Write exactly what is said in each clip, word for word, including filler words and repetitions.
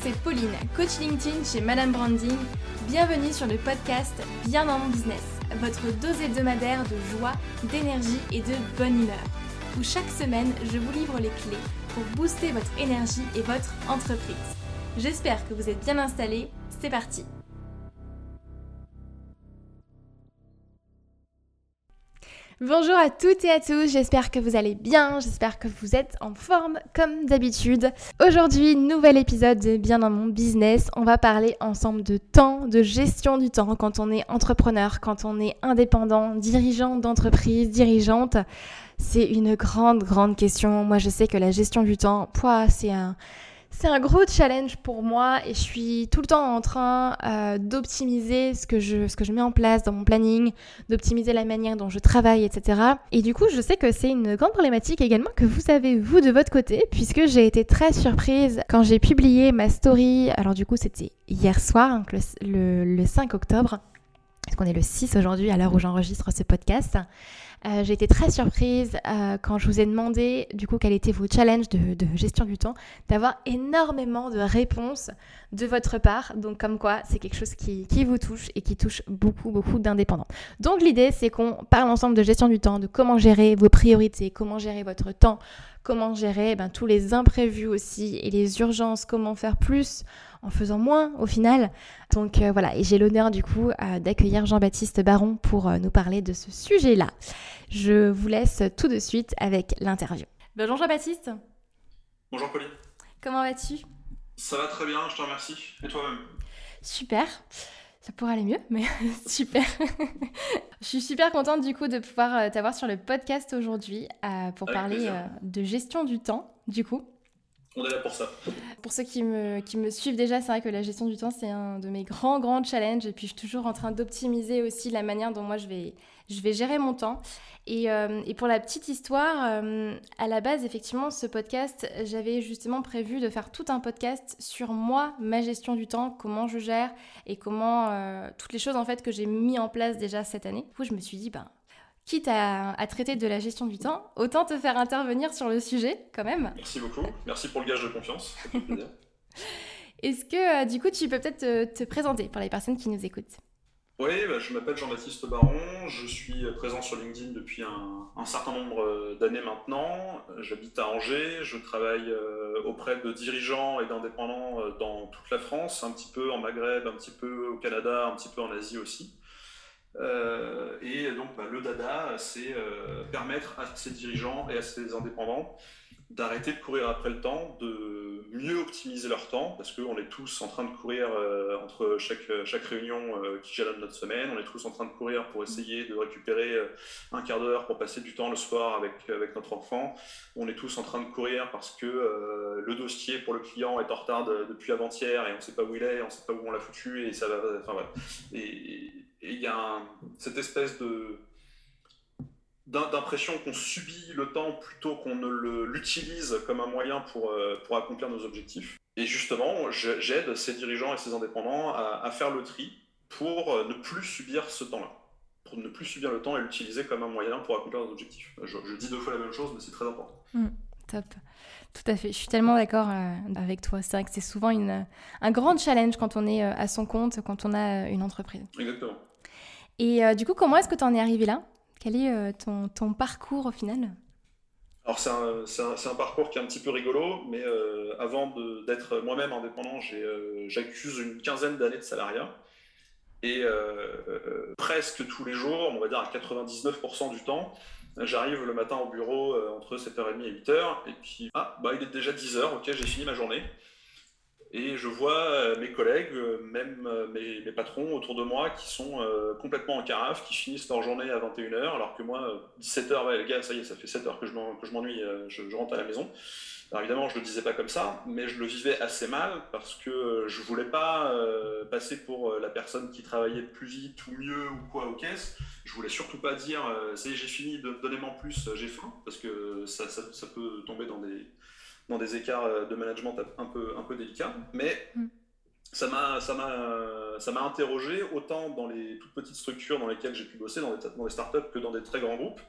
c'est Pauline, coach LinkedIn chez Madame Branding. Bienvenue sur le podcast Bien dans mon business, votre dose hebdomadaire de joie, d'énergie et de bonne humeur, où chaque semaine, je vous livre les clés pour booster votre énergie et votre entreprise. J'espère que vous êtes bien installés, c'est parti. Bonjour à toutes et à tous, j'espère que vous allez bien, j'espère que vous êtes en forme comme d'habitude. Aujourd'hui, nouvel épisode de Bien dans mon business, on va parler ensemble de temps, de gestion du temps quand on est entrepreneur, quand on est indépendant, dirigeant d'entreprise, dirigeante. C'est une grande, grande question. Moi, je sais que la gestion du temps, pouah, c'est un... C'est un gros challenge pour moi et je suis tout le temps en train euh, d'optimiser ce que je, ce que je mets en place dans mon planning, d'optimiser la manière dont je travaille, et cetera. Et du coup, je sais que c'est une grande problématique également que vous avez, vous, de votre côté, puisque j'ai été très surprise quand j'ai publié ma story. Alors du coup, c'était hier soir, hein, le, le, le cinq octobre, parce qu'on est le six aujourd'hui à l'heure où j'enregistre ce podcast. Euh, j'ai été très surprise euh, quand je vous ai demandé du coup quels étaient vos challenges de, de gestion du temps, d'avoir énormément de réponses de votre part. Donc comme quoi, c'est quelque chose qui, qui vous touche et qui touche beaucoup, beaucoup d'indépendants. Donc l'idée, c'est qu'on parle ensemble de gestion du temps, de comment gérer vos priorités, comment gérer votre temps, comment gérer ben, tous les imprévus aussi et les urgences, comment faire plus en faisant moins au final. Donc euh, voilà, et j'ai l'honneur du coup euh, d'accueillir Jean-Baptiste Baron pour euh, nous parler de ce sujet-là. Je vous laisse tout de suite avec l'interview. Bonjour Jean-Baptiste. Bonjour Pauline. Comment vas-tu ? Ça va très bien, je te remercie. Et toi-même ? Super. Ça pourrait aller mieux, mais super. Je suis super contente du coup de pouvoir t'avoir sur le podcast aujourd'hui euh, pour avec parler euh, de gestion du temps du coup. On est là pour ça. Pour ceux qui me, qui me suivent déjà, c'est vrai que la gestion du temps, c'est un de mes grands, grands challenges. Et puis, je suis toujours en train d'optimiser aussi la manière dont moi, je vais, je vais gérer mon temps. Et, euh, et pour la petite histoire, euh, à la base, effectivement, ce podcast, j'avais justement prévu de faire tout un podcast sur moi, ma gestion du temps, comment je gère et comment euh, toutes les choses en fait, que j'ai mis en place déjà cette année. Du coup, je me suis dit, ben... Quitte à, à traiter de la gestion du temps, autant te faire intervenir sur le sujet quand même. Merci beaucoup, merci pour le gage de confiance. Est-ce que euh, du coup tu peux peut-être te, te présenter pour les personnes qui nous écoutent ? Oui, bah, je m'appelle Jean-Baptiste Baron, je suis présent sur LinkedIn depuis un, un certain nombre d'années maintenant. J'habite à Angers, je travaille euh, auprès de dirigeants et d'indépendants euh, dans toute la France, un petit peu en Maghreb, un petit peu au Canada, un petit peu en Asie aussi. Euh, et donc bah, le dada, c'est euh, permettre à ses dirigeants et à ses indépendants d'arrêter de courir après le temps, de mieux optimiser leur temps, parce qu'on est tous en train de courir euh, entre chaque, chaque réunion euh, qui jalonne notre semaine, on est tous en train de courir pour essayer de récupérer euh, un quart d'heure pour passer du temps le soir avec, avec notre enfant, on est tous en train de courir parce que euh, le dossier pour le client est en retard de, depuis avant-hier et on ne sait pas où il est, on ne sait pas où on l'a foutu, et ça va... Enfin, voilà. et, et, Et il y a un, cette espèce de, d'impression qu'on subit le temps plutôt qu'on ne le, l'utilise comme un moyen pour, pour accomplir nos objectifs. Et justement, j'aide ces dirigeants et ces indépendants à, à faire le tri pour ne plus subir ce temps-là, pour ne plus subir le temps et l'utiliser comme un moyen pour accomplir nos objectifs. Je, je dis deux fois la même chose, mais c'est très important. Mmh. Top. Tout à fait. Je suis tellement d'accord euh, avec toi. C'est vrai que c'est souvent une, un grand challenge quand on est euh, à son compte, quand on a euh, une entreprise. Exactement. Et euh, du coup, comment est-ce que tu en es arrivé là ? Quel est euh, ton, ton parcours au final ? Alors, c'est un, c'est, un, c'est un parcours qui est un petit peu rigolo, mais euh, avant de, d'être moi-même indépendant, j'ai, euh, j'accuse une quinzaine d'années de salariat. Et euh, euh, presque tous les jours, on va dire à quatre-vingt-dix-neuf pour cent du temps, j'arrive le matin au bureau euh, entre sept heures trente et huit heures, et puis ah, bah, il est déjà dix heures, ok, j'ai fini ma journée. Et je vois euh, mes collègues, euh, même euh, mes, mes patrons autour de moi qui sont euh, complètement en carafe, qui finissent leur journée à vingt et une heures, alors que moi, euh, dix-sept heures, ouais, les gars, ça y est, ça fait sept heures que je, m'en, que je m'ennuie, euh, je, je rentre à la maison. Alors évidemment, je ne le disais pas comme ça, mais je le vivais assez mal parce que je ne voulais pas euh, passer pour euh, la personne qui travaillait plus vite ou mieux ou quoi aux caisses. Je ne voulais surtout pas dire euh, « ça y est, j'ai fini, donnez-moi en plus, j'ai faim », parce que ça, ça, ça peut tomber dans des, dans des écarts de management un peu, un peu délicats. Mais mm. ça, m'a, ça, m'a, ça m'a interrogé autant dans les toutes petites structures dans lesquelles j'ai pu bosser, dans des, dans des startups que dans des très grands groupes.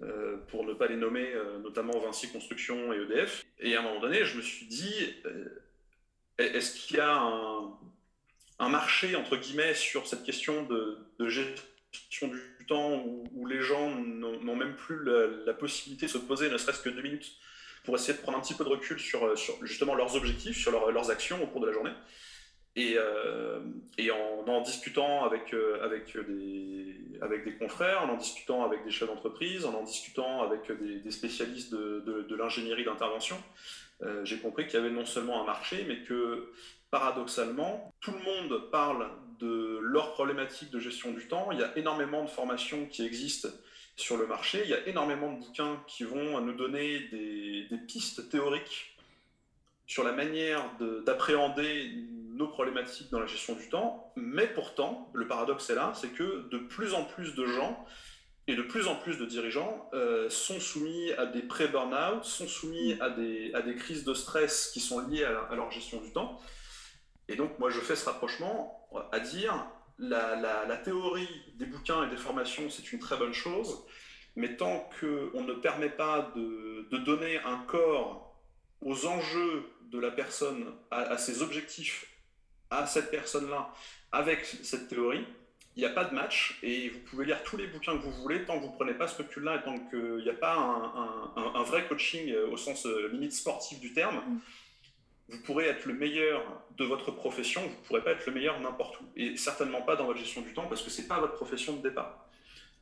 Euh, pour ne pas les nommer, euh, notamment Vinci Construction et E D F. Et à un moment donné, je me suis dit, euh, Est-ce qu'il y a un, un marché, entre guillemets, sur cette question de, de gestion du temps où, où les gens n'ont, n'ont même plus la, la possibilité de se poser, ne serait-ce que deux minutes, pour essayer de prendre un petit peu de recul sur, sur justement leurs objectifs, sur leur, leurs actions au cours de la journée. Et, euh, et en en discutant avec, euh, avec, des, avec des confrères, en en discutant avec des chefs d'entreprise, en en discutant avec des, des spécialistes de, de, de l'ingénierie d'intervention, euh, j'ai compris qu'il y avait non seulement un marché, mais que paradoxalement, tout le monde parle de leurs problématiques de gestion du temps. Il y a énormément de formations qui existent sur le marché. Il y a énormément de bouquins qui vont nous donner des, des pistes théoriques sur la manière de, d'appréhender nos problématiques dans la gestion du temps, mais pourtant, le paradoxe est là, c'est que de plus en plus de gens et de plus en plus de dirigeants euh, sont soumis à des pré-burnout, sont soumis à des, à des crises de stress qui sont liées à, à leur gestion du temps. Et donc, moi, je fais ce rapprochement à dire la, la, la théorie des bouquins et des formations, c'est une très bonne chose, mais tant qu'on ne permet pas de, de donner un corps aux enjeux de la personne, à, à ses objectifs, à cette personne-là, avec cette théorie, il n'y a pas de match, et vous pouvez lire tous les bouquins que vous voulez, tant que vous ne prenez pas ce recul-là, et tant qu'il n'y a pas un, un, un vrai coaching au sens limite sportif du terme, mmh. vous pourrez être le meilleur de votre profession, vous ne pourrez pas être le meilleur n'importe où, et certainement pas dans votre gestion du temps, parce que ce n'est pas votre profession de départ.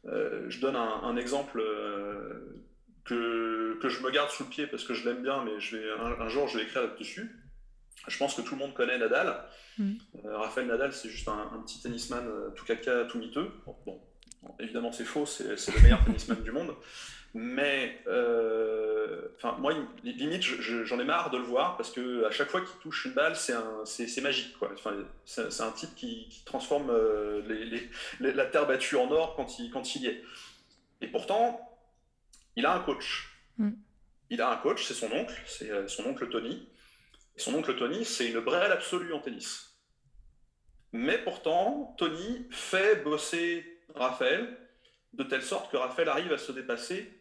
Euh, je donne un, un exemple euh, que, que je me garde sous le pied, parce que je l'aime bien, mais je vais, un, un jour je vais écrire là-dessus. Je pense que tout le monde connaît Nadal. Mmh. Euh, Rafael Nadal, c'est juste un, un petit tennisman euh, tout caca, tout miteux. Bon, bon, bon évidemment, c'est faux, c'est, c'est le meilleur tennisman du monde. Mais, euh, moi, limite, je, j'en ai marre de le voir parce qu'à chaque fois qu'il touche une balle, c'est, un, c'est, c'est magique. Quoi. C'est, c'est un type qui, qui transforme euh, les, les, les, la terre battue en or quand il, quand il y est. Et pourtant, il a un coach. Mmh. Il a un coach, c'est son oncle, c'est euh, son oncle Tony. Son oncle Tony, c'est une brêle absolue en tennis. Mais pourtant, Tony fait bosser Rafael de telle sorte que Rafael arrive à se dépasser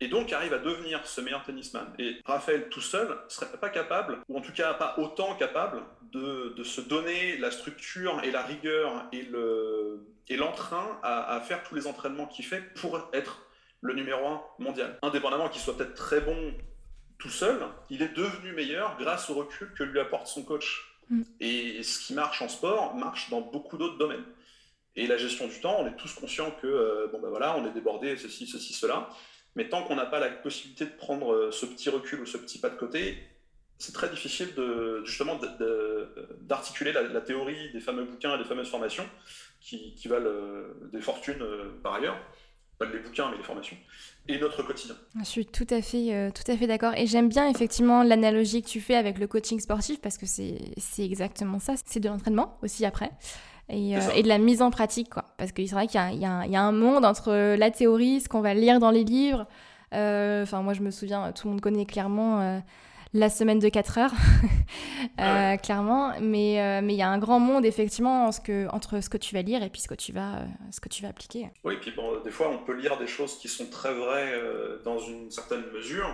et donc arrive à devenir ce meilleur tennisman. Et Rafael tout seul ne serait pas capable, ou en tout cas pas autant capable, de, de se donner la structure et la rigueur et, le, et l'entrain à, à faire tous les entraînements qu'il fait pour être le numéro un mondial. Indépendamment qu'il soit peut-être très bon tout seul, il est devenu meilleur grâce au recul que lui apporte son coach. Mm. Et ce qui marche en sport marche dans beaucoup d'autres domaines. Et la gestion du temps, on est tous conscients que euh, bon ben voilà, on est débordé, ceci, ceci, cela. Mais tant qu'on n'a pas la possibilité de prendre ce petit recul ou ce petit pas de côté, c'est très difficile de justement de, de, d'articuler la, la théorie des fameux bouquins et des fameuses formations qui, qui valent euh, des fortunes euh, par ailleurs. Pas les bouquins, mais les formations, et notre quotidien. Je suis tout à fait, euh, tout à fait d'accord. Et j'aime bien, effectivement, l'analogie que tu fais avec le coaching sportif, parce que c'est, c'est exactement ça. C'est de l'entraînement aussi après, et, euh, et de la mise en pratique, quoi. Parce que c'est vrai qu'il y a, il y a, il y a un monde entre la théorie, ce qu'on va lire dans les livres. Enfin, euh, moi, je me souviens, tout le monde connaît clairement... Euh, La semaine de quatre heures, ah ouais. euh, clairement. Mais euh, mais il y a un grand monde, effectivement, en ce que, entre ce que tu vas lire et puis ce que tu vas, euh, ce que tu vas appliquer. Oui, et puis bon, des fois, on peut lire des choses qui sont très vraies euh, dans une certaine mesure,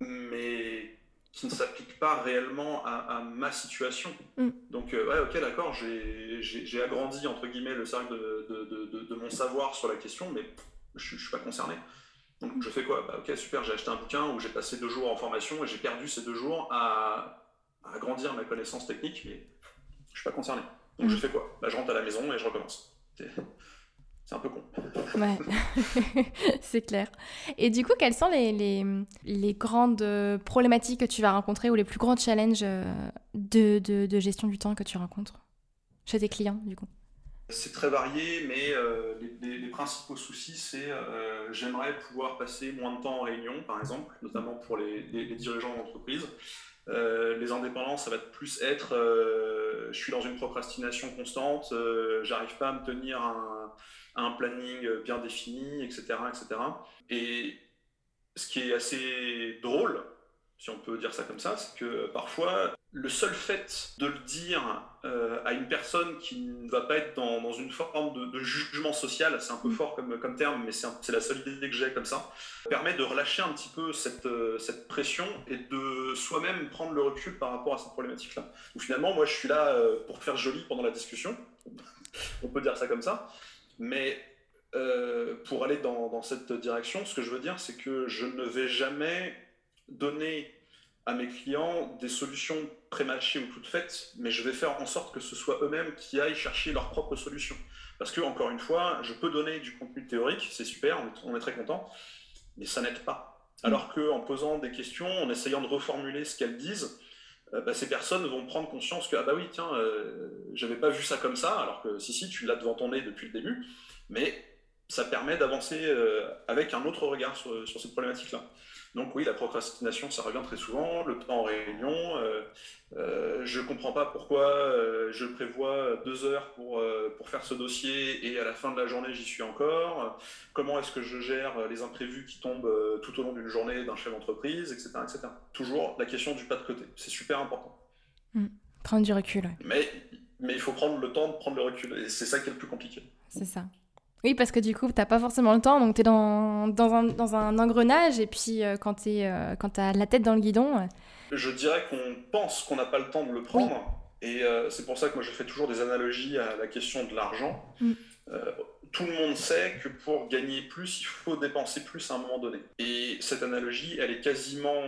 mais qui ne s'appliquent pas réellement à, à ma situation. Mm. Donc, euh, ouais, ok, d'accord, j'ai, j'ai, j'ai agrandi, entre guillemets, le cercle de, de, de, de, de mon savoir sur la question, mais je ne suis pas concerné. Donc je fais quoi ? Bah, ok, super, j'ai acheté un bouquin où j'ai passé deux jours en formation et j'ai perdu ces deux jours à, à agrandir ma connaissance technique, mais je suis pas concerné. Donc mmh. je fais quoi ? Bah, je rentre à la maison et je recommence. C'est, c'est un peu con. Ouais, c'est clair. Et du coup, quelles sont les, les, les grandes problématiques que tu vas rencontrer ou les plus grands challenges de, de, de gestion du temps que tu rencontres chez tes clients, du coup ? C'est très varié, mais euh, les, les, les principaux soucis, c'est euh, j'aimerais pouvoir passer moins de temps en réunion, par exemple, notamment pour les, les, les dirigeants d'entreprise. Euh, les indépendants, ça va plus être euh, je suis dans une procrastination constante, euh, j'arrive pas à me tenir un, un planning bien défini, et cetera, et cetera. Et ce qui est assez drôle, si on peut dire ça comme ça, c'est que parfois, le seul fait de le dire euh, à une personne qui ne va pas être dans, dans une forme de, de jugement social, c'est un peu fort comme, comme terme, mais c'est, un, c'est la seule idée que j'ai comme ça, permet de relâcher un petit peu cette, cette pression et de de soi-même prendre le recul par rapport à cette problématique-là. Donc finalement, moi, je suis là euh, pour faire joli pendant la discussion, on peut dire ça comme ça, mais euh, pour aller dans, dans cette direction, ce que je veux dire, c'est que je ne vais jamais donner à mes clients des solutions prémâchées ou toutes faites, mais je vais faire en sorte que ce soit eux-mêmes qui aillent chercher leurs propres solutions. Parce que, encore une fois, je peux donner du contenu théorique, c'est super, on est, on est très content, mais ça n'aide pas. Alors qu'en posant des questions, en essayant de reformuler ce qu'elles disent, euh, bah, ces personnes vont prendre conscience que, ah bah oui, tiens, euh, j'avais pas vu ça comme ça, alors que si, si, tu l'as devant ton nez depuis le début, mais ça permet d'avancer euh, avec un autre regard sur, sur cette problématique-là. Donc oui, la procrastination, ça revient très souvent, le temps en réunion, euh, euh, je ne comprends pas pourquoi euh, je prévois deux heures pour, euh, pour faire ce dossier et à la fin de la journée, j'y suis encore. Comment est-ce que je gère les imprévus qui tombent euh, tout au long d'une journée d'un chef d'entreprise, et cetera, et cetera. Toujours la question du pas de côté, c'est super important. Mmh. Prendre du recul. Ouais. Mais, mais il faut prendre le temps de prendre le recul et c'est ça qui est le plus compliqué. C'est ça. Oui, parce que du coup, t'as pas forcément le temps, donc t'es dans, dans, un, dans un engrenage, et puis euh, quand, t'es, euh, quand t'as la tête dans le guidon... Euh... Je dirais qu'on pense qu'on n'a pas le temps de le prendre, oui. et euh, c'est pour ça que moi je fais toujours des analogies à la question de l'argent. Mm. Euh, tout le monde sait que pour gagner plus, il faut dépenser plus à un moment donné. Et cette analogie, elle est quasiment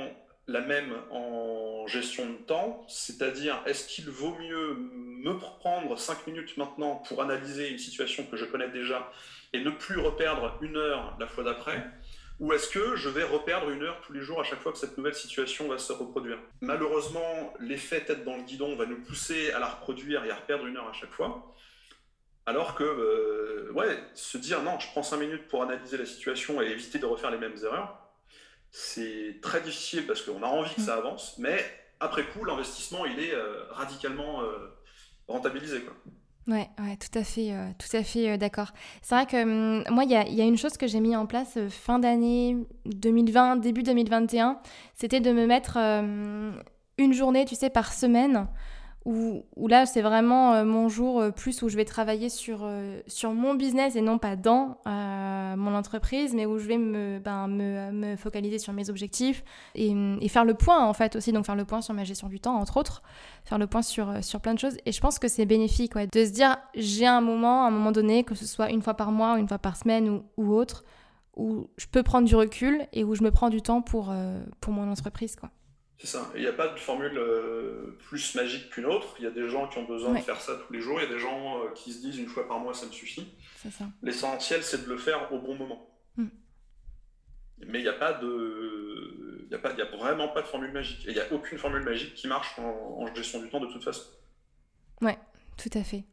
la même en gestion de temps, c'est-à-dire, est-ce qu'il vaut mieux me prendre cinq minutes maintenant pour analyser une situation que je connais déjà et ne plus reperdre une heure la fois d'après, ou est-ce que je vais reperdre une heure tous les jours à chaque fois que cette nouvelle situation va se reproduire? Malheureusement, l'effet tête dans le guidon va nous pousser à la reproduire et à reperdre une heure à chaque fois, alors que euh, ouais, se dire non, je prends cinq minutes pour analyser la situation et éviter de refaire les mêmes erreurs, c'est très difficile parce qu'on a envie que ça avance, mais après coup, l'investissement, il est euh, radicalement... Euh, rentabiliser quoi. Ouais, ouais, tout à fait, euh, tout à fait euh, d'accord. C'est vrai que euh, moi, il y a, y a une chose que j'ai mis en place euh, fin d'année deux mille vingt, début deux mille vingt et un, c'était de me mettre euh, une journée, tu sais, par semaine, où, où là, c'est vraiment euh, mon jour euh, plus où je vais travailler sur, euh, sur mon business et non pas dans euh, mon entreprise, mais où je vais me, ben, me, me focaliser sur mes objectifs et, et faire le point, en fait, aussi. Donc, faire le point sur ma gestion du temps, entre autres. Faire le point sur, sur plein de choses, et je pense que c'est bénéfique ouais, de se dire j'ai un moment, à un moment donné, que ce soit une fois par mois, une fois par semaine ou, ou autre, où je peux prendre du recul et où je me prends du temps pour, euh, pour mon entreprise quoi. C'est ça, il n'y a pas de formule euh, plus magique qu'une autre, il y a des gens qui ont besoin ouais. de faire ça tous les jours, il y a des gens euh, qui se disent une fois par mois ça me suffit, c'est ça. L'essentiel c'est de le faire au bon moment. Mm. Mais il n'y a pas de... Il n'y a, a vraiment pas de formule magique. Il n'y a aucune formule magique qui marche en, en gestion du temps de toute façon. Ouais, tout à fait.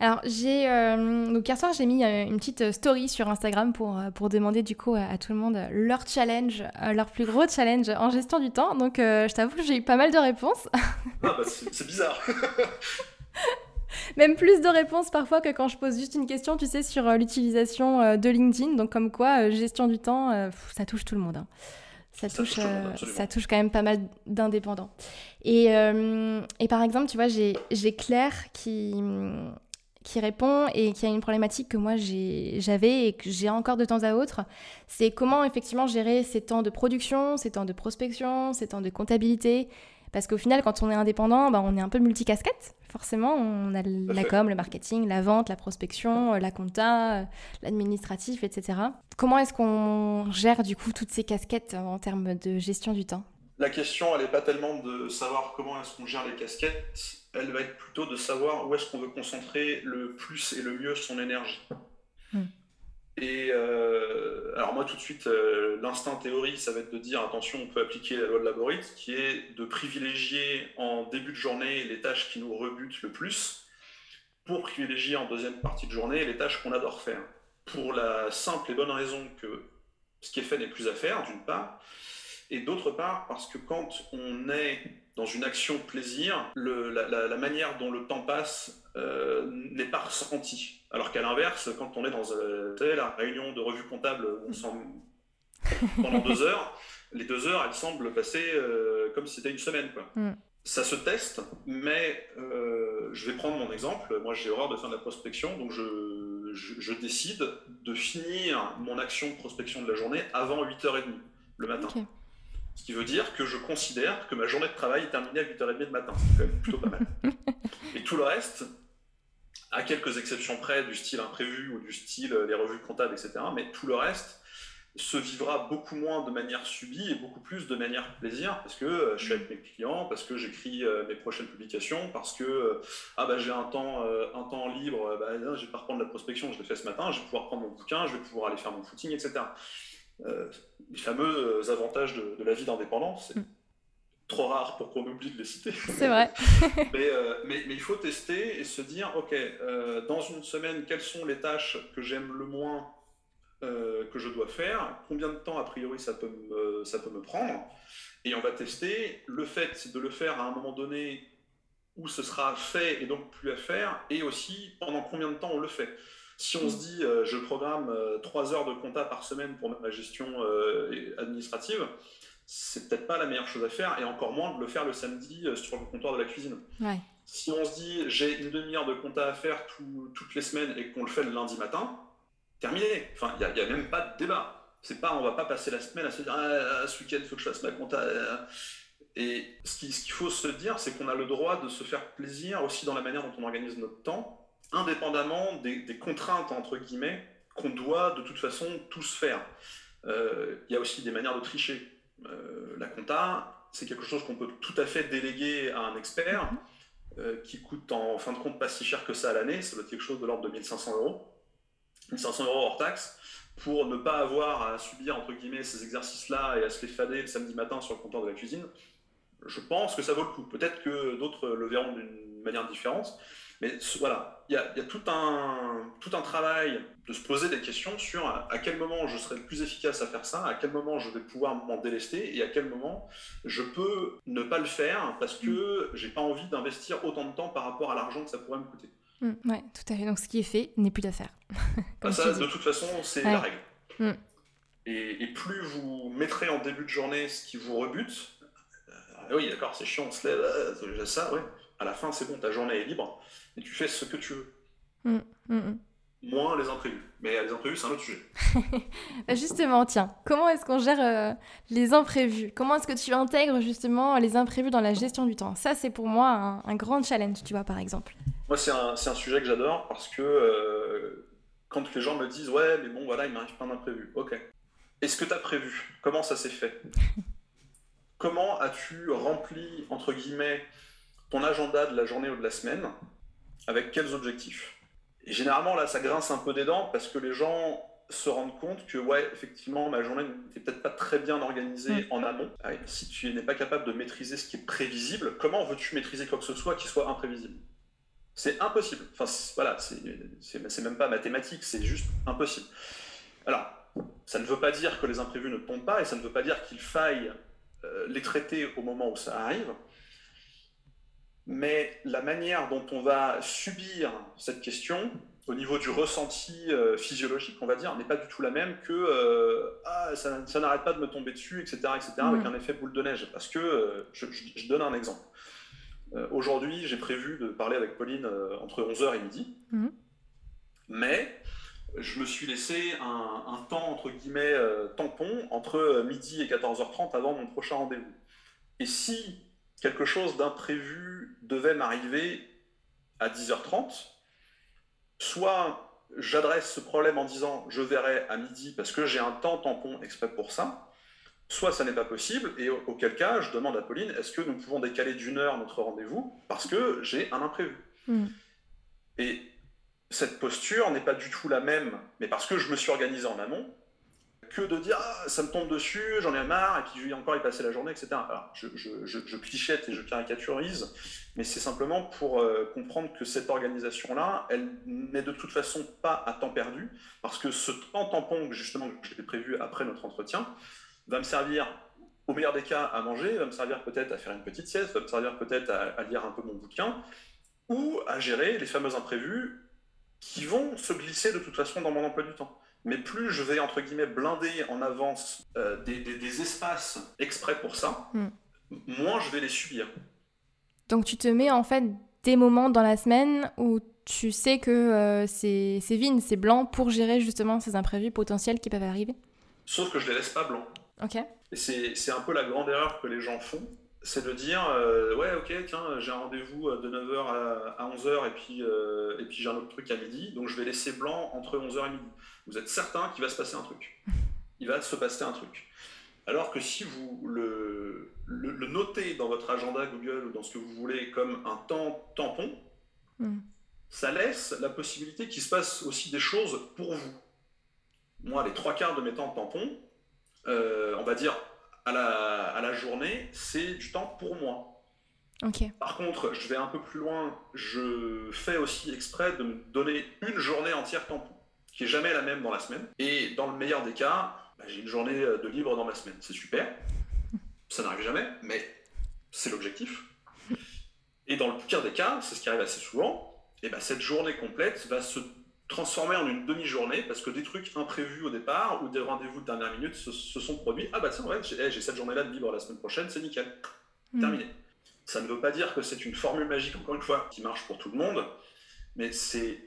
Alors, j'ai, euh, donc hier soir, j'ai mis une petite story sur Instagram pour, pour demander du coup à, à tout le monde leur challenge, leur plus gros challenge en gestion du temps. Donc, euh, je t'avoue que j'ai eu pas mal de réponses. Ah bah, c'est, c'est bizarre. Même plus de réponses parfois que quand je pose juste une question, tu sais, sur l'utilisation de LinkedIn. Donc, comme quoi, gestion du temps, ça touche tout le monde, hein. Ça touche, ça, touche, euh, ça touche quand même pas mal d'indépendants. Et, euh, et par exemple, tu vois, j'ai, j'ai Claire qui, qui répond et qui a une problématique que moi j'ai, j'avais et que j'ai encore de temps à autre. C'est comment effectivement gérer ces temps de production, ces temps de prospection, ces temps de comptabilité. Parce qu'au final, quand on est indépendant, bah, on est un peu multicasquette. Forcément, on a la com, le marketing, la vente, la prospection, la compta, l'administratif, et cetera. Comment est-ce qu'on gère du coup toutes ces casquettes en termes de gestion du temps? La question, elle n'est pas tellement de savoir comment est-ce qu'on gère les casquettes, elle va être plutôt de savoir où est-ce qu'on veut concentrer le plus et le mieux son énergie. Mmh. Et euh, alors moi tout de suite, euh, l'instinct théorie, ça va être de dire attention, on peut appliquer la loi de Laborit, qui est de privilégier en début de journée les tâches qui nous rebutent le plus, pour privilégier en deuxième partie de journée les tâches qu'on adore faire. Pour la simple et bonne raison que ce qui est fait n'est plus à faire, d'une part, et d'autre part parce que quand on est dans une action plaisir, le, la, la, la manière dont le temps passe euh, n'est pas ressentie. Alors qu'à l'inverse, quand on est dans euh, la réunion de revue comptable, on s'en... pendant deux heures, les deux heures, elles semblent passer euh, comme si c'était une semaine, quoi. Mm. Ça se teste, mais euh, je vais prendre mon exemple. Moi, j'ai horreur de faire de la prospection, donc je, je, je décide de finir mon action prospection de la journée avant huit heures trente le matin. Okay. Ce qui veut dire que je considère que ma journée de travail est terminée à huit heures trente le matin. C'est quand même plutôt pas mal. Et tout le reste, à quelques exceptions près, du style imprévu ou du style les revues comptables, et cetera, mais tout le reste se vivra beaucoup moins de manière subie et beaucoup plus de manière plaisir, parce que je suis avec mes clients, parce que j'écris mes prochaines publications, parce que ah bah, j'ai un temps, un temps libre, bah, je ne vais pas reprendre la prospection, je l'ai fait ce matin, je vais pouvoir prendre mon bouquin, je vais pouvoir aller faire mon footing, et cetera. Euh, les fameux avantages de, de la vie d'indépendant, c'est mmh. trop rare pour qu'on oublie de les citer. C'est vrai. mais, euh, mais, mais il faut tester et se dire, ok, euh, dans une semaine, quelles sont les tâches que j'aime le moins Euh, que je dois faire, combien de temps a priori ça peut me, ça peut me prendre, et on va tester le fait de le faire à un moment donné où ce sera fait et donc plus à faire, et aussi pendant combien de temps on le fait. Si on se dit euh, je programme euh, trois heures de compta par semaine pour ma gestion euh, administrative, c'est peut-être pas la meilleure chose à faire, et encore moins de le faire le samedi euh, sur le comptoir de la cuisine. Ouais. Si on se dit j'ai une demi-heure de compta à faire tout, toutes les semaines et qu'on le fait le lundi matin, terminé. Enfin, il n'y a, a même pas de débat. C'est pas, on va pas passer la semaine à se dire ah, « ce week-end, il faut que je fasse ma compta ». Et ce, qui, ce qu'il faut se dire, c'est qu'on a le droit de se faire plaisir aussi dans la manière dont on organise notre temps, indépendamment des, des contraintes, entre guillemets, qu'on doit de toute façon tous faire. Il euh, y a aussi des manières de tricher. Euh, la compta, c'est quelque chose qu'on peut tout à fait déléguer à un expert, euh, qui coûte en fin de compte pas si cher que ça à l'année, ça doit être quelque chose de l'ordre de mille cinq cents euros. mille cinq cents euros hors taxe, pour ne pas avoir à subir, entre guillemets, ces exercices-là et à se les fader le samedi matin sur le comptoir de la cuisine. Je pense que ça vaut le coup. Peut-être que d'autres le verront d'une manière différente, mais voilà, il y a, y a tout, un, tout un travail de se poser des questions sur à quel moment je serai le plus efficace à faire ça, à quel moment je vais pouvoir m'en délester et à quel moment je peux ne pas le faire parce que j'ai pas envie d'investir autant de temps par rapport à l'argent que ça pourrait me coûter. Mmh, oui, tout à fait. Donc, ce qui est fait n'est plus d'affaire. Bah ça, de toute façon, c'est ouais. la règle. Mmh. Et, et plus vous mettrez en début de journée ce qui vous rebute, euh, oui, d'accord, c'est chiant, on se lève, euh, ça, ouais. À la fin, c'est bon, ta journée est libre et tu fais ce que tu veux. Mmh, mmh. Moins les imprévus. Mais les imprévus, c'est un autre sujet. Justement, tiens, comment est-ce qu'on gère euh, les imprévus ? Comment est-ce que tu intègres justement les imprévus dans la gestion du temps ? Ça, c'est pour moi un, un grand challenge, tu vois, par exemple. Moi, c'est un, c'est un sujet que j'adore parce que euh, quand les gens me disent « Ouais, mais bon, voilà, il m'arrive plein d'imprévus. » Ok. Est-ce que tu as prévu ? Comment ça s'est fait ? Comment as-tu rempli, entre guillemets, ton agenda de la journée ou de la semaine ? Avec quels objectifs ? Et généralement, là, ça grince un peu des dents parce que les gens se rendent compte que, ouais, effectivement, ma journée n'était peut-être pas très bien organisée en amont. Allez, si tu n'es pas capable de maîtriser ce qui est prévisible, comment veux-tu maîtriser quoi que ce soit qui soit imprévisible ? C'est impossible. Enfin, c'est, voilà, c'est, c'est, c'est même pas mathématique, c'est juste impossible. Alors, ça ne veut pas dire que les imprévus ne tombent pas et ça ne veut pas dire qu'il faille euh, les traiter au moment où ça arrive. Mais la manière dont on va subir cette question, au niveau du ressenti euh, physiologique, on va dire, n'est pas du tout la même que euh, « ah, ça, ça n'arrête pas de me tomber dessus, et cetera et cetera » mmh. avec un effet boule de neige. Parce que, euh, je, je, je donne un exemple. Euh, aujourd'hui, j'ai prévu de parler avec Pauline euh, entre onze heures et midi, mmh. mais je me suis laissé un, un temps, entre guillemets, euh, tampon entre euh, midi et quatorze heures trente avant mon prochain rendez-vous. Et si quelque chose d'imprévu devait m'arriver à dix heures trente, soit j'adresse ce problème en disant « je verrai à midi parce que j'ai un temps tampon exprès pour ça », soit ça n'est pas possible, et auquel cas je demande à Pauline « est-ce que nous pouvons décaler d'une heure notre rendez-vous parce que j'ai un imprévu mmh. ?» Et cette posture n'est pas du tout la même, mais parce que je me suis organisé en amont, que de dire ah, « ça me tombe dessus, j'en ai marre, et puis je vais encore y passer la journée, et cetera » Alors, je, je, je, je clichette et je caricaturise, mais c'est simplement pour euh, comprendre que cette organisation-là, elle n'est de toute façon pas à temps perdu, parce que ce temps tampon, justement, que j'ai prévu après notre entretien, va me servir, au meilleur des cas, à manger, va me servir peut-être à faire une petite sieste, va me servir peut-être à, à lire un peu mon bouquin, ou à gérer les fameux imprévus qui vont se glisser de toute façon dans mon emploi du temps. Mais plus je vais, entre guillemets, blinder en avance euh, des, des, des espaces exprès pour ça, mm. moins je vais les subir. Donc tu te mets, en fait, des moments dans la semaine où tu sais que euh, c'est, c'est vide, c'est blanc, pour gérer justement ces imprévus potentiels qui peuvent arriver. Sauf que je les laisse pas blancs. Okay. Et c'est, c'est un peu la grande erreur que les gens font, c'est de dire euh, ouais ok tiens j'ai un rendez-vous de neuf heures à onze heures et puis, euh, et puis j'ai un autre truc à midi, donc je vais laisser blanc entre onze heures et midi. Vous êtes certain qu'il va se passer un truc. Il va se passer un truc. Alors que si vous le, le, le notez dans votre agenda Google ou dans ce que vous voulez comme un temps tampon, mm. ça laisse la possibilité qu'il se passe aussi des choses pour vous. Moi, les trois quarts de mes temps tampons, euh, on va dire à la, à la journée, c'est du temps pour moi. Okay. Par contre, je vais un peu plus loin, je fais aussi exprès de me donner une journée entière tampon, qui n'est jamais la même dans la semaine. Et dans le meilleur des cas, j'ai une journée de libre dans ma semaine, c'est super, ça n'arrive jamais, mais c'est l'objectif. Et dans le pire des cas, c'est ce qui arrive assez souvent, et ben cette journée complète va se transformer en une demi-journée, parce que des trucs imprévus au départ, ou des rendez-vous de dernière minute se, se sont produits. Ah bah tiens, ouais, j'ai, j'ai cette journée-là de libre la semaine prochaine, c'est nickel, mmh. terminé. Ça ne veut pas dire que c'est une formule magique, encore une fois, qui marche pour tout le monde, mais c'est...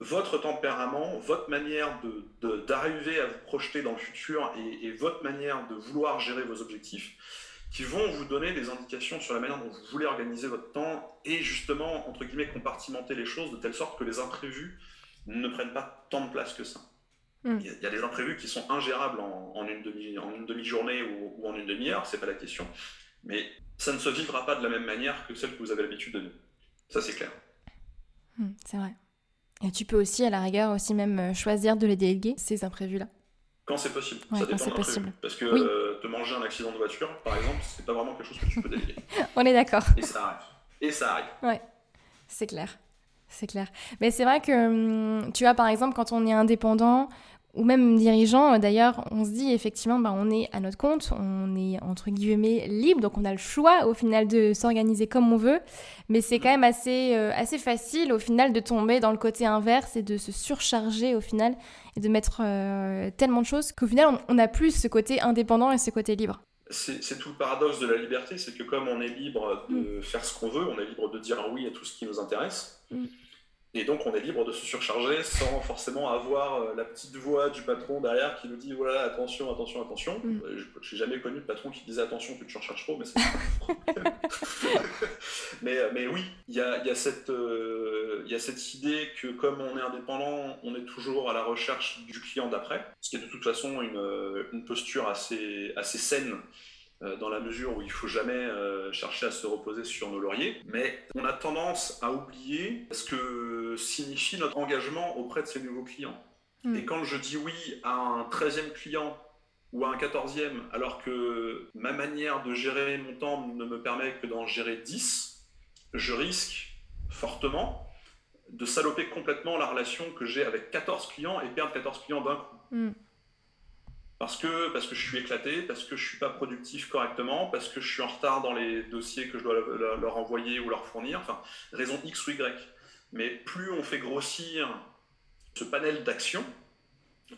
votre tempérament, votre manière de, de, d'arriver à vous projeter dans le futur et, et votre manière de vouloir gérer vos objectifs qui vont vous donner des indications sur la manière dont vous voulez organiser votre temps et justement, entre guillemets, compartimenter les choses de telle sorte que les imprévus ne prennent pas tant de place que ça. Mmh. Il y a, il y a des imprévus qui sont ingérables en, en, une, demi, en une demi-journée ou, ou en une demi-heure, c'est pas la question. Mais ça ne se vivra pas de la même manière que celle que vous avez l'habitude de vivre. Ça, c'est clair. Mmh, c'est vrai. Et tu peux aussi, à la rigueur, aussi même choisir de les déléguer, ces imprévus-là. Quand c'est possible, ouais, ça dépend de l'imprévu. Parce que oui. euh, te manger un accident de voiture, par exemple, c'est pas vraiment quelque chose que tu peux déléguer. On est d'accord. Et ça arrive. Et ça arrive. Ouais, c'est clair. C'est clair. Mais c'est vrai que, tu vois, par exemple, quand on est indépendant ou même dirigeant, d'ailleurs, on se dit effectivement, bah, on est à notre compte, on est entre guillemets libre, donc on a le choix au final de s'organiser comme on veut, mais c'est quand même assez, euh, assez facile au final de tomber dans le côté inverse et de se surcharger au final et de mettre euh, tellement de choses qu'au final on, on a plus ce côté indépendant et ce côté libre. C'est, c'est tout le paradoxe de la liberté, c'est que comme on est libre de mmh. faire ce qu'on veut, on est libre de dire oui à tout ce qui nous intéresse, mmh. et donc, on est libre de se surcharger sans forcément avoir la petite voix du patron derrière qui nous dit « voilà, attention, attention, attention mm. ». Je n'ai jamais connu de patron qui disait « attention, tu te surcharges trop », mais c'est pas un problème. mais, mais oui, il y a, y a cette, euh, y a cette idée que comme on est indépendant, on est toujours à la recherche du client d'après, ce qui est de toute façon une, une posture assez, assez saine. Dans la mesure où il ne faut jamais euh, chercher à se reposer sur nos lauriers. Mais on a tendance à oublier ce que signifie notre engagement auprès de ces nouveaux clients. Mmh. Et quand je dis oui à un treizième client ou à un quatorzième, alors que ma manière de gérer mon temps ne me permet que d'en gérer dix, je risque fortement de saloper complètement la relation que j'ai avec quatorze clients et perdre quatorze clients d'un coup. Mmh. Parce que, parce que je suis éclaté, parce que je ne suis pas productif correctement, parce que je suis en retard dans les dossiers que je dois leur envoyer ou leur fournir, enfin, raison X ou Y. Mais plus on fait grossir ce panel d'actions,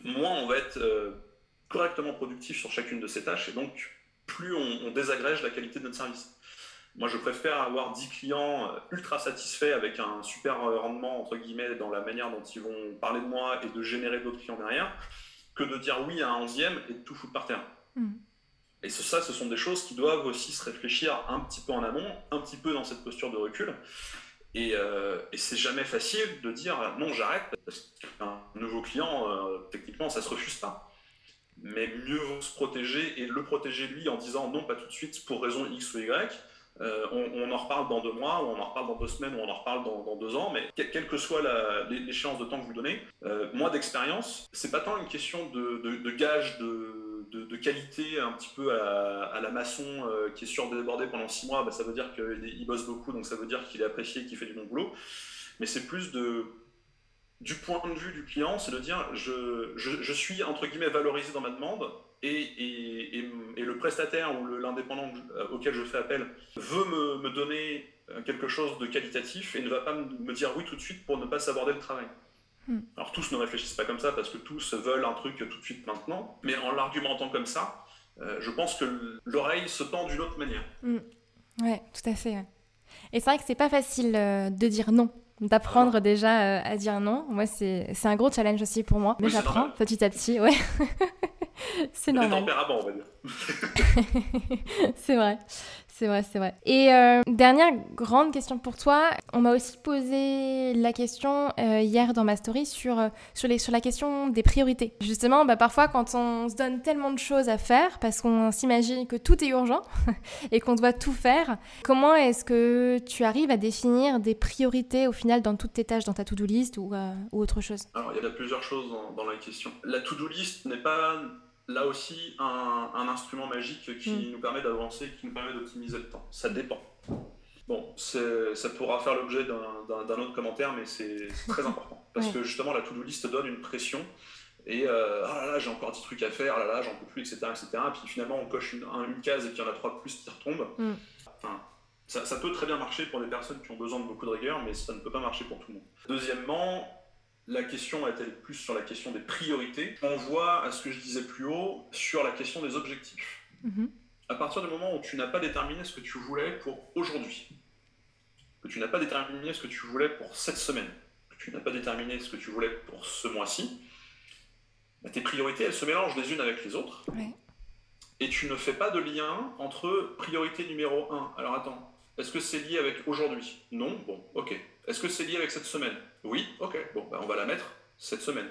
moins on va être euh, correctement productif sur chacune de ces tâches, et donc plus on, on désagrège la qualité de notre service. Moi, je préfère avoir dix clients ultra satisfaits avec un super rendement, entre guillemets, dans la manière dont ils vont parler de moi et de générer d'autres clients derrière, que de dire oui à un onzième et de tout foutre par terre. Mmh. Et ce, ça, ce sont des choses qui doivent aussi se réfléchir un petit peu en amont, un petit peu dans cette posture de recul. Et, euh, et c'est jamais facile de dire non, j'arrête, parce qu'un nouveau client, euh, techniquement, ça se refuse pas. Mais mieux vaut se protéger et le protéger lui en disant non, pas tout de suite, pour raison X ou Y. Euh, on, on en reparle dans deux mois, ou on en reparle dans deux semaines, ou on en reparle dans, dans deux ans, mais que, quelle que soit la, l'échéance de temps que vous donnez, euh, moi d'expérience, c'est pas tant une question de, de, de gage de, de, de qualité un petit peu à, à la maçon euh, qui est surdébordé pendant six mois, bah, ça veut dire qu'il bosse beaucoup, donc ça veut dire qu'il est apprécié, qu'il fait du bon boulot, mais c'est plus de, du point de vue du client, c'est de dire je, je, je suis entre guillemets valorisé dans ma demande. Et, et, et, et le prestataire ou le, l'indépendant auquel je fais appel veut me, me donner quelque chose de qualitatif et ne va pas me dire oui tout de suite pour ne pas s'aborder le travail. Mmh. Alors tous ne réfléchissent pas comme ça parce que tous veulent un truc tout de suite maintenant, mais en l'argumentant comme ça, euh, je pense que l'oreille se tend d'une autre manière. Mmh. Ouais, tout à fait. Ouais. Et c'est vrai que c'est pas facile euh, de dire non. D'apprendre déjà euh, à dire non. Moi, c'est, c'est un gros challenge aussi pour moi. Mais oui, j'apprends petit à petit, ouais. C'est normal. Le tempérament, on va dire. C'est vrai. C'est vrai, c'est vrai. Et euh, dernière grande question pour toi. On m'a aussi posé la question euh, hier dans ma story sur, euh, sur, les, sur la question des priorités. Justement, bah, parfois quand on se donne tellement de choses à faire parce qu'on s'imagine que tout est urgent et qu'on doit tout faire, comment est-ce que tu arrives à définir des priorités au final dans toutes tes tâches, dans ta to-do list ou, euh, ou autre chose? Alors, il y a plusieurs choses dans, dans la question. La to-do list n'est pas... là aussi, un, un instrument magique qui mmh. nous permet d'avancer, qui nous permet d'optimiser le temps. Ça dépend. Bon, c'est, ça pourra faire l'objet d'un, d'un, d'un autre commentaire, mais c'est, c'est très important. Parce ouais. que justement, la to-do list donne une pression. Et euh, ah là là, j'ai encore dix trucs à faire, ah là là, j'en peux plus, et cetera et cetera. Et puis finalement, on coche une, une case et puis il y en a trois de plus qui retombent. Mmh. Enfin, ça, ça peut très bien marcher pour des personnes qui ont besoin de beaucoup de rigueur, mais ça ne peut pas marcher pour tout le monde. Deuxièmement, la question est-elle plus sur la question des priorités? On voit à ce que je disais plus haut sur la question des objectifs. Mmh. À partir du moment où tu n'as pas déterminé ce que tu voulais pour aujourd'hui, que tu n'as pas déterminé ce que tu voulais pour cette semaine, que tu n'as pas déterminé ce que tu voulais pour ce mois-ci, bah tes priorités, elles se mélangent les unes avec les autres. Ouais. Et tu ne fais pas de lien entre priorité numéro un. Alors attends, est-ce que c'est lié avec aujourd'hui? Non, bon, ok. Est-ce que c'est lié avec cette semaine? Oui, ok, bon, bah on va la mettre cette semaine.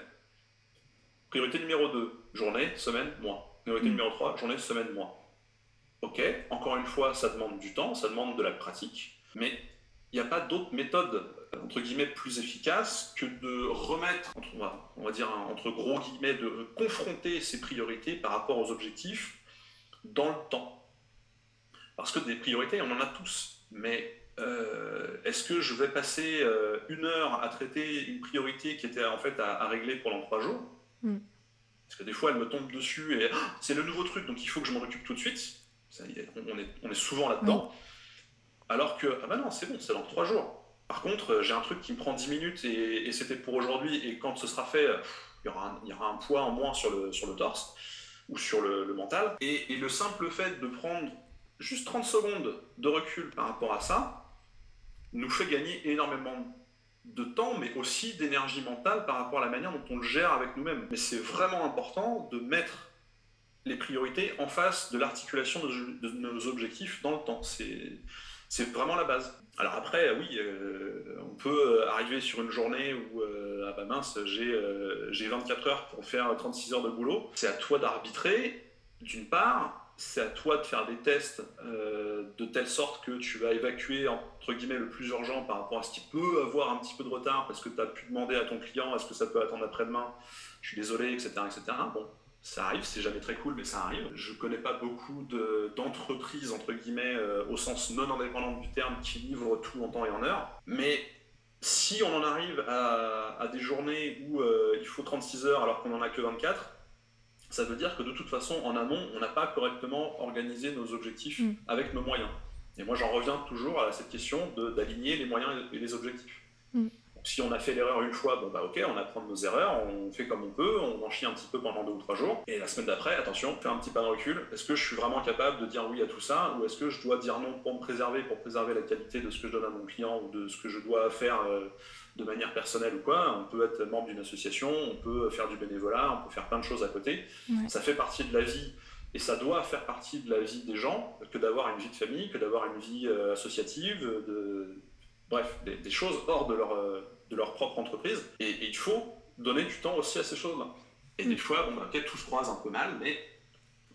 Priorité numéro deux, journée, semaine, mois. Priorité mmh. numéro trois, journée, semaine, mois. Ok, encore une fois, ça demande du temps, ça demande de la pratique, mais il n'y a pas d'autre méthode, entre guillemets, plus efficace que de remettre, on va, on va dire, entre gros guillemets, de confronter ses priorités par rapport aux objectifs dans le temps. Parce que des priorités, on en a tous, mais... Euh, est-ce que je vais passer euh, une heure à traiter une priorité qui était en fait à, à régler pendant trois jours? mm. Parce que des fois elle me tombe dessus et ah, c'est le nouveau truc donc il faut que je m'en occupe tout de suite. Ça, on, est, on est souvent là-dedans. Oui. Alors que, ah bah non, c'est bon, c'est dans trois jours. Par contre, j'ai un truc qui me prend dix minutes et, et c'était pour aujourd'hui et quand ce sera fait, il y aura un, il y aura un poids en moins sur le, sur le torse ou sur le, le mental. Et, et le simple fait de prendre juste trente secondes de recul par rapport à ça, nous fait gagner énormément de temps, mais aussi d'énergie mentale par rapport à la manière dont on le gère avec nous-mêmes. Mais c'est vraiment important de mettre les priorités en face de l'articulation de nos objectifs dans le temps. C'est, c'est vraiment la base. Alors après, oui, euh, on peut arriver sur une journée où, euh, ah bah mince, j'ai, euh, j'ai vingt-quatre heures pour faire trente-six heures de boulot. C'est à toi d'arbitrer, d'une part. C'est à toi de faire des tests euh, de telle sorte que tu vas évacuer entre guillemets le plus urgent par rapport à ce qui peut avoir un petit peu de retard parce que tu as pu demander à ton client est-ce que ça peut attendre après-demain, je suis désolé, et cetera et cetera. Bon, ça arrive, c'est jamais très cool, mais ça arrive. Je connais pas beaucoup de, d'entreprises entre guillemets euh, au sens non indépendant du terme qui livrent tout en temps et en heure, mais si on en arrive à, à des journées où euh, il faut trente-six heures alors qu'on n'en a que vingt-quatre, ça veut dire que de toute façon, en amont, on n'a pas correctement organisé nos objectifs mmh. avec nos moyens. Et moi, j'en reviens toujours à cette question de, d'aligner les moyens et les objectifs. Mmh. Donc, si on a fait l'erreur une fois, bon, bah, ok, on apprend de nos erreurs, on fait comme on peut, on en chie un petit peu pendant deux ou trois jours. Et la semaine d'après, attention, faire un petit pas de recul. Est-ce que je suis vraiment capable de dire oui à tout ça ou est-ce que je dois dire non pour me préserver, pour préserver la qualité de ce que je donne à mon client ou de ce que je dois faire euh, de manière personnelle ou quoi. On peut être membre d'une association, on peut faire du bénévolat, on peut faire plein de choses à côté. Ouais. Ça fait partie de la vie et ça doit faire partie de la vie des gens que d'avoir une vie de famille, que d'avoir une vie associative, de... bref, des, des choses hors de leur, de leur propre entreprise. Et, et il faut donner du temps aussi à ces choses-là. Et mmh. des fois, bon, ok, tout se croise un peu mal, mais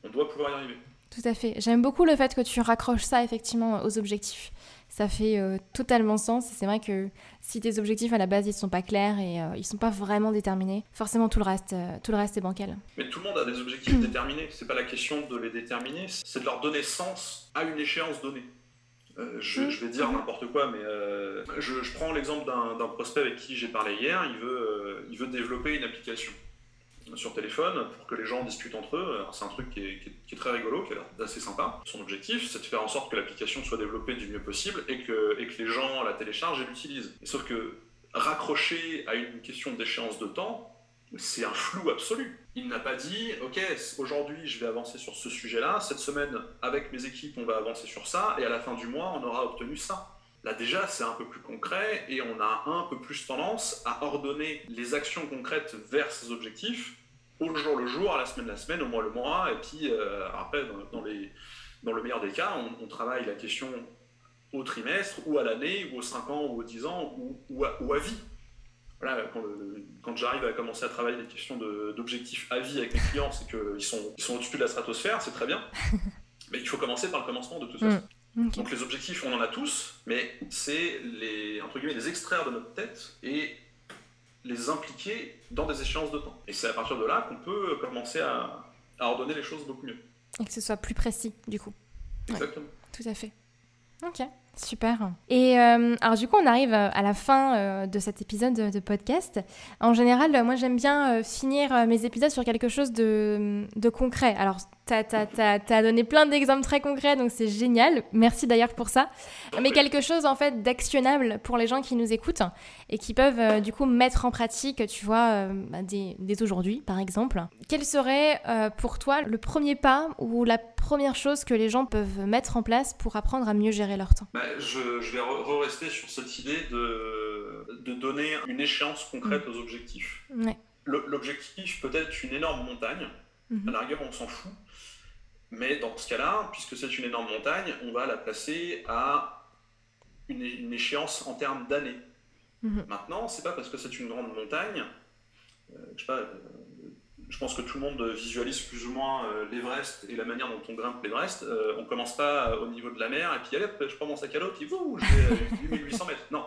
on doit pouvoir y arriver. Tout à fait. J'aime beaucoup le fait que tu raccroches ça effectivement aux objectifs. Ça fait euh, totalement sens. C'est vrai que si tes objectifs à la base ils sont pas clairs et euh, ils sont pas vraiment déterminés, forcément tout le reste, euh, tout le reste est bancal. Mais tout le monde a des objectifs mmh. déterminés. C'est pas la question de les déterminer, c'est de leur donner sens à une échéance donnée. Euh, je, mmh. je vais dire n'importe quoi, mais euh, je, je prends l'exemple d'un, d'un prospect avec qui j'ai parlé hier. Il veut, euh, il veut développer une application sur téléphone pour que les gens discutent entre eux. Alors, c'est un truc qui est, qui, est, qui est très rigolo, qui a l'air assez sympa. Son objectif, c'est de faire en sorte que l'application soit développée du mieux possible et que, et que les gens la téléchargent et l'utilisent. Et sauf que raccrocher à une question d'échéance de temps, c'est un flou absolu. Il n'a pas dit « Ok, aujourd'hui, je vais avancer sur ce sujet-là. Cette semaine, avec mes équipes, on va avancer sur ça. Et à la fin du mois, on aura obtenu ça. » Là déjà, c'est un peu plus concret et on a un peu plus tendance à ordonner les actions concrètes vers ces objectifs au jour le jour, à la semaine la semaine, au mois le mois. Et puis euh, après, dans, dans, les, dans le meilleur des cas, on, on travaille la question au trimestre ou à l'année ou aux cinq ans ou aux dix ans ou, ou, à, ou à vie. Voilà, quand, le, quand j'arrive à commencer à travailler les questions de, d'objectifs à vie avec mes clients, c'est qu'ils sont, ils sont au-dessus de la stratosphère, c'est très bien. Mais il faut commencer par le commencement de toute façon. Mmh, okay. Donc les objectifs, on en a tous, mais c'est les, entre guillemets, les extraire de notre tête et les impliquer dans des échéances de temps. Et c'est à partir de là qu'on peut commencer à, à ordonner les choses beaucoup mieux. Et que ce soit plus précis, du coup. Exactement. Ouais, tout à fait. Ok, super. Et euh, alors du coup, on arrive à la fin euh, de cet épisode de, de podcast. En général, moi, j'aime bien euh, finir mes épisodes sur quelque chose de, de concret. Alors, t'as, t'as, t'as, t'as donné plein d'exemples très concrets, donc c'est génial. Merci d'ailleurs pour ça. Mais quelque chose, en fait, d'actionnable pour les gens qui nous écoutent et qui peuvent, euh, du coup, mettre en pratique, tu vois, euh, bah, dès, dès aujourd'hui, par exemple. Quel serait, euh, pour toi, le premier pas ou la première chose que les gens peuvent mettre en place pour apprendre à mieux gérer leur temps? Bah, je, je vais re-rester sur cette idée de, de donner une échéance concrète mmh. aux objectifs. Ouais. Le, l'objectif peut être une énorme montagne, mmh. à la rigueur on s'en fout, mais dans ce cas-là, puisque c'est une énorme montagne, on va la placer à une, une échéance en termes d'années. Mmh. Maintenant, c'est pas parce que c'est une grande montagne, euh, je sais pas... Euh, je pense que tout le monde visualise plus ou moins l'Everest et la manière dont on grimpe l'Everest. Euh, on ne commence pas au niveau de la mer et puis allez, je prends mon sac à l'eau et puis vous, j'ai huit mille huit cents mètres. Non,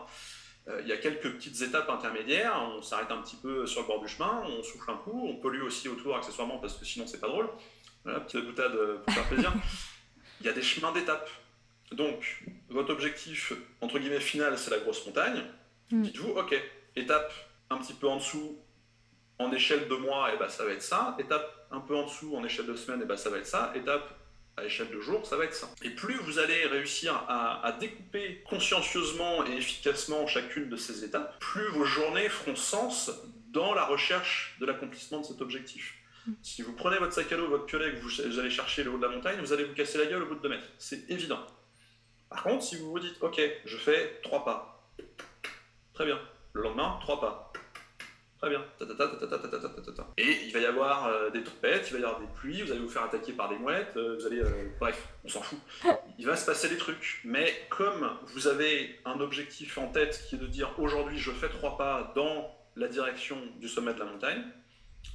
il euh, y a quelques petites étapes intermédiaires. On s'arrête un petit peu sur le bord du chemin, on souffle un coup, on pollue aussi autour accessoirement parce que sinon c'est pas drôle. Voilà, petite boutade pour faire plaisir. Il y a des chemins d'étapes. Donc, votre objectif, entre guillemets, final, c'est la grosse montagne. Mm. Dites-vous, ok, étape un petit peu en dessous, en échelle de mois, et bah, ça va être ça. Étape un peu en dessous, en échelle de semaine, et bah, ça va être ça. Étape à échelle de jour, ça va être ça. Et plus vous allez réussir à, à découper consciencieusement et efficacement chacune de ces étapes, plus vos journées feront sens dans la recherche de l'accomplissement de cet objectif. Si vous prenez votre sac à dos, votre piolet, et que vous allez chercher le haut de la montagne, vous allez vous casser la gueule au bout de deux mètres. C'est évident. Par contre, si vous vous dites, ok, je fais trois pas. Très bien. Le lendemain, trois pas. Très bien. Et il va y avoir euh, des trompettes, il va y avoir des pluies, vous allez vous faire attaquer par des mouettes, euh, vous allez... Euh, bref, on s'en fout. Il va se passer des trucs. Mais comme vous avez un objectif en tête qui est de dire « Aujourd'hui, je fais trois pas dans la direction du sommet de la montagne »,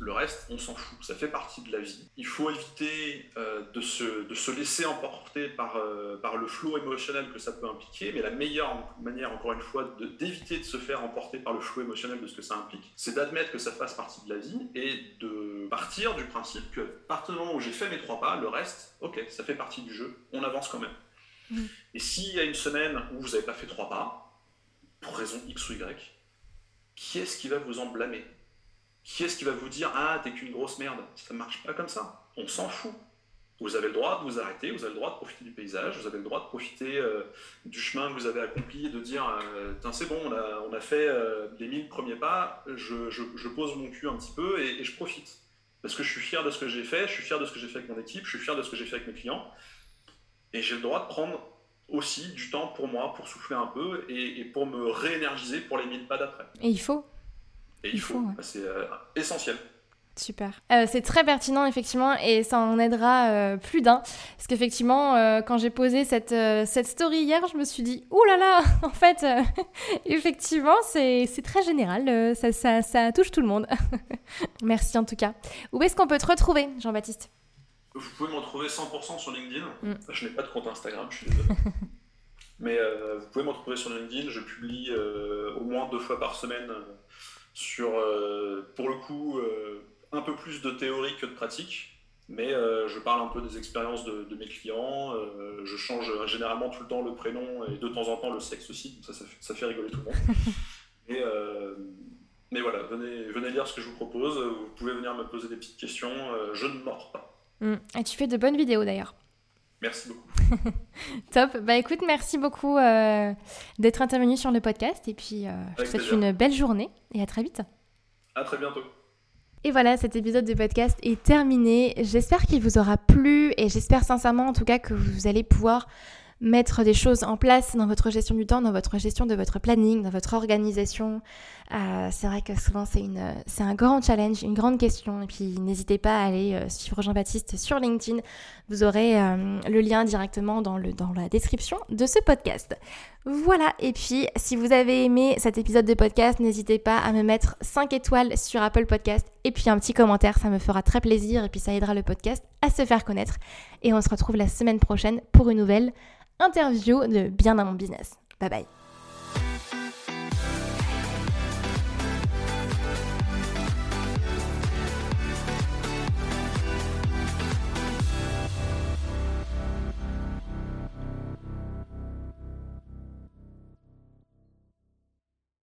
le reste, on s'en fout. Ça fait partie de la vie. Il faut éviter euh, de, se, de se laisser emporter par, euh, par le flot émotionnel que ça peut impliquer. Mais la meilleure manière, encore une fois, de, d'éviter de se faire emporter par le flot émotionnel de ce que ça implique, c'est d'admettre que ça fasse partie de la vie et de partir du principe que, à partir du moment où j'ai fait mes trois pas, le reste, ok, ça fait partie du jeu, on avance quand même. Mmh. Et s'il y a une semaine où vous n'avez pas fait trois pas, pour raison X ou Y, qui est-ce qui va vous en blâmer ? Qui est-ce qui va vous dire « Ah, t'es qu'une grosse merde ». Ça ne marche pas comme ça. On s'en fout. Vous avez le droit de vous arrêter, vous avez le droit de profiter du paysage, vous avez le droit de profiter euh, du chemin que vous avez accompli et de dire euh, « Tiens, c'est bon, on a, on a fait euh, les mille premiers pas, je, je, je pose mon cul un petit peu et, et je profite. Parce que je suis fier de ce que j'ai fait, je suis fier de ce que j'ai fait avec mon équipe, je suis fier de ce que j'ai fait avec mes clients. Et j'ai le droit de prendre aussi du temps pour moi, pour souffler un peu et, et pour me réénergiser pour les mille pas d'après. » Et il faut Et il faut, faut ouais. c'est euh, essentiel. Super. Euh, c'est très pertinent, effectivement, et ça en aidera euh, plus d'un. Parce qu'effectivement, euh, quand j'ai posé cette, euh, cette story hier, je me suis dit « Ouh là là !» En fait, euh, effectivement, c'est, c'est très général. Euh, ça, ça, ça touche tout le monde. Merci en tout cas. Où est-ce qu'on peut te retrouver, Jean-Baptiste ? Vous pouvez me retrouver cent pour cent sur LinkedIn. Mm. Je n'ai pas de compte Instagram, je suis désolé. Mais euh, vous pouvez me retrouver sur LinkedIn. Je publie euh, au moins deux fois par semaine... Euh, sur, euh, pour le coup, euh, un peu plus de théorie que de pratique, mais euh, je parle un peu des expériences de, de mes clients, euh, je change généralement tout le temps le prénom et de temps en temps le sexe aussi, donc ça, ça, fait, ça fait rigoler tout le monde. Et, euh, mais voilà, venez, venez lire ce que je vous propose, vous pouvez venir me poser des petites questions, euh, je ne mords pas. Mmh. Et tu fais de bonnes vidéos d'ailleurs. Merci beaucoup. Top. Bah écoute, merci beaucoup euh, d'être intervenu sur le podcast et puis euh, je te souhaite une belle journée et à très vite. À très bientôt. Et voilà, cet épisode de podcast est terminé. J'espère qu'il vous aura plu et j'espère sincèrement en tout cas que vous allez pouvoir mettre des choses en place dans votre gestion du temps, dans votre gestion de votre planning, dans votre organisation. Euh, c'est vrai que souvent c'est, une, c'est un grand challenge, une grande question. Et puis n'hésitez pas à aller suivre Jean-Baptiste sur LinkedIn. Vous aurez euh, le lien directement dans, le, dans la description de ce podcast. Voilà, et puis si vous avez aimé cet épisode de podcast, n'hésitez pas à me mettre cinq étoiles sur Apple Podcast et puis un petit commentaire, ça me fera très plaisir et puis ça aidera le podcast à se faire connaître. Et on se retrouve la semaine prochaine pour une nouvelle interview de Bien dans mon business. Bye bye.